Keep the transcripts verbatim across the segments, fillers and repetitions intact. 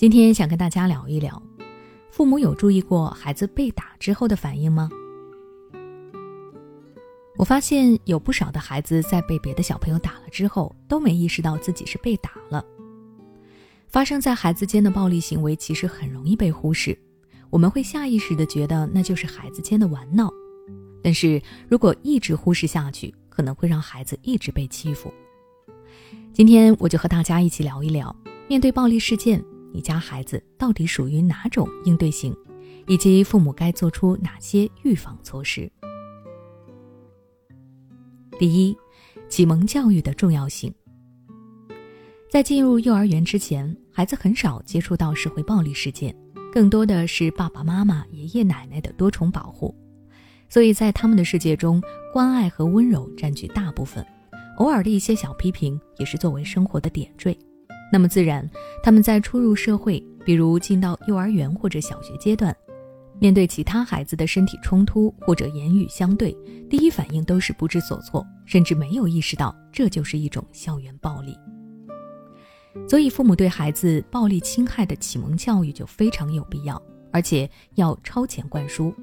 今天想跟大家聊一聊，父母有注意过孩子被打之后的反应吗？我发现有不少的孩子在被别的小朋友打了之后，都没意识到自己是被打了。发生在孩子间的暴力行为其实很容易被忽视，我们会下意识地觉得那就是孩子间的玩闹，但是如果一直忽视下去，可能会让孩子一直被欺负。今天我就和大家一起聊一聊，面对暴力事件，你家孩子到底属于哪种应对型，以及父母该做出哪些预防措施。第一，启蒙教育的重要性。在进入幼儿园之前，孩子很少接触到社会暴力事件，更多的是爸爸妈妈、爷爷奶奶的多重保护，所以在他们的世界中，关爱和温柔占据大部分，偶尔的一些小批评也是作为生活的点缀。那么自然，他们在初入社会，比如进到幼儿园或者小学阶段，面对其他孩子的身体冲突或者言语相对，第一反应都是不知所措，甚至没有意识到这就是一种校园暴力。所以父母对孩子暴力侵害的启蒙教育就非常有必要，而且要超前灌输。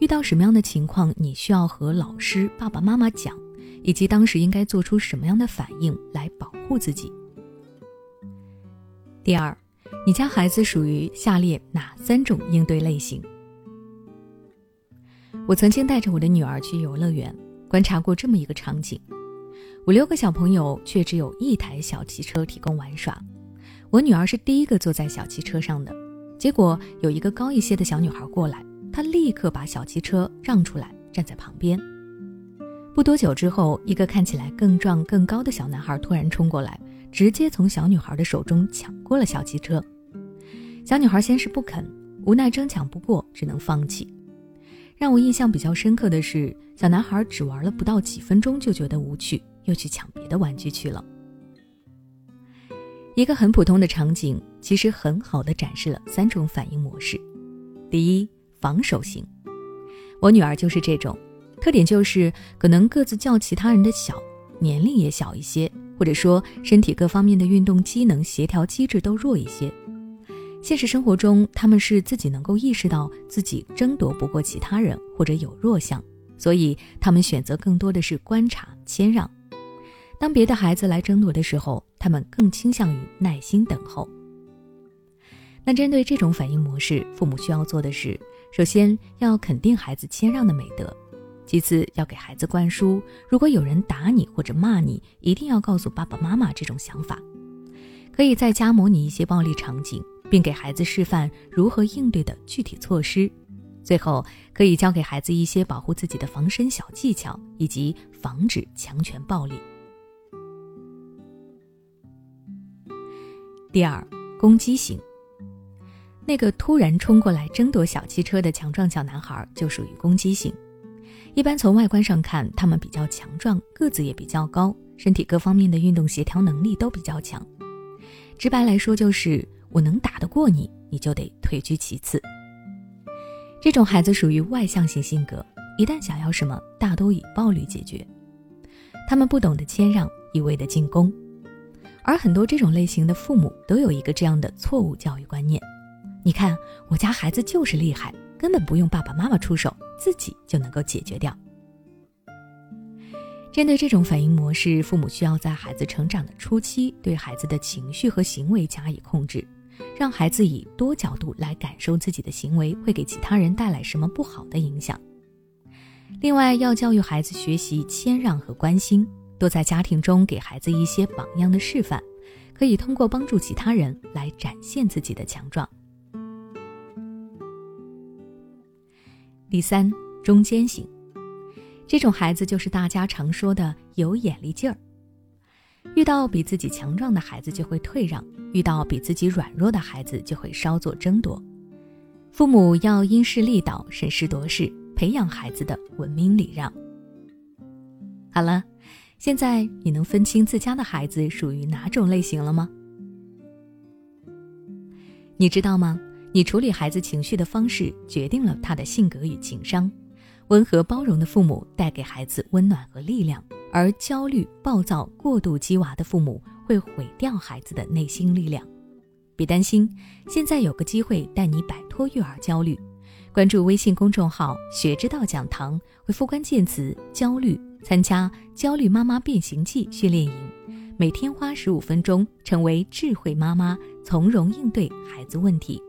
遇到什么样的情况，你需要和老师、爸爸妈妈讲，以及当时应该做出什么样的反应来保护自己。第二，你家孩子属于下列哪三种应对类型？我曾经带着我的女儿去游乐园，观察过这么一个场景，五六个小朋友却只有一台小汽车提供玩耍。我女儿是第一个坐在小汽车上的，结果有一个高一些的小女孩过来，她立刻把小汽车让出来，站在旁边。不多久之后，一个看起来更壮更高的小男孩突然冲过来，直接从小女孩的手中抢过了小汽车。小女孩先是不肯，无奈争抢不过，只能放弃。让我印象比较深刻的是，小男孩只玩了不到几分钟就觉得无趣，又去抢别的玩具去了。一个很普通的场景，其实很好地展示了三种反应模式。第一，防守型。我女儿就是这种，特点就是可能个子较其他人的小，年龄也小一些，或者说身体各方面的运动机能协调机制都弱一些。现实生活中，他们是自己能够意识到自己争夺不过其他人或者有弱项，所以他们选择更多的是观察、谦让。当别的孩子来争夺的时候，他们更倾向于耐心等候。那针对这种反应模式，父母需要做的是，首先要肯定孩子谦让的美德，其次要给孩子灌输，如果有人打你或者骂你，一定要告诉爸爸妈妈这种想法。可以在家模拟一些暴力场景，并给孩子示范如何应对的具体措施。最后，可以教给孩子一些保护自己的防身小技巧，以及防止强权暴力。第二，攻击型。那个突然冲过来争夺小汽车的强壮小男孩就属于攻击型。一般从外观上看，他们比较强壮，个子也比较高，身体各方面的运动协调能力都比较强。直白来说就是，我能打得过你，你就得退居其次。这种孩子属于外向型性格，一旦想要什么，大都以暴力解决。他们不懂得谦让，一味的进攻。而很多这种类型的父母都有一个这样的错误教育观念：你看，我家孩子就是厉害，根本不用爸爸妈妈出手，自己就能够解决掉。针对这种反应模式，父母需要在孩子成长的初期，对孩子的情绪和行为加以控制，让孩子以多角度来感受自己的行为会给其他人带来什么不好的影响。另外，要教育孩子学习谦让和关心，多在家庭中给孩子一些榜样的示范，可以通过帮助其他人来展现自己的强壮。第三，中间型。这种孩子就是大家常说的有眼力劲儿。遇到比自己强壮的孩子就会退让，遇到比自己软弱的孩子就会稍作争夺。父母要因势利导，审时度势，培养孩子的文明礼让。好了，现在你能分清自家的孩子属于哪种类型了吗？你知道吗？你处理孩子情绪的方式决定了他的性格与情商。温和包容的父母带给孩子温暖和力量，而焦虑、暴躁、过度激娃的父母会毁掉孩子的内心力量。别担心，现在有个机会带你摆脱育儿焦虑。关注微信公众号学之道讲堂，回复关键词焦虑，参加焦虑妈妈变形记训练营，每天花十五分钟，成为智慧妈妈，从容应对孩子问题。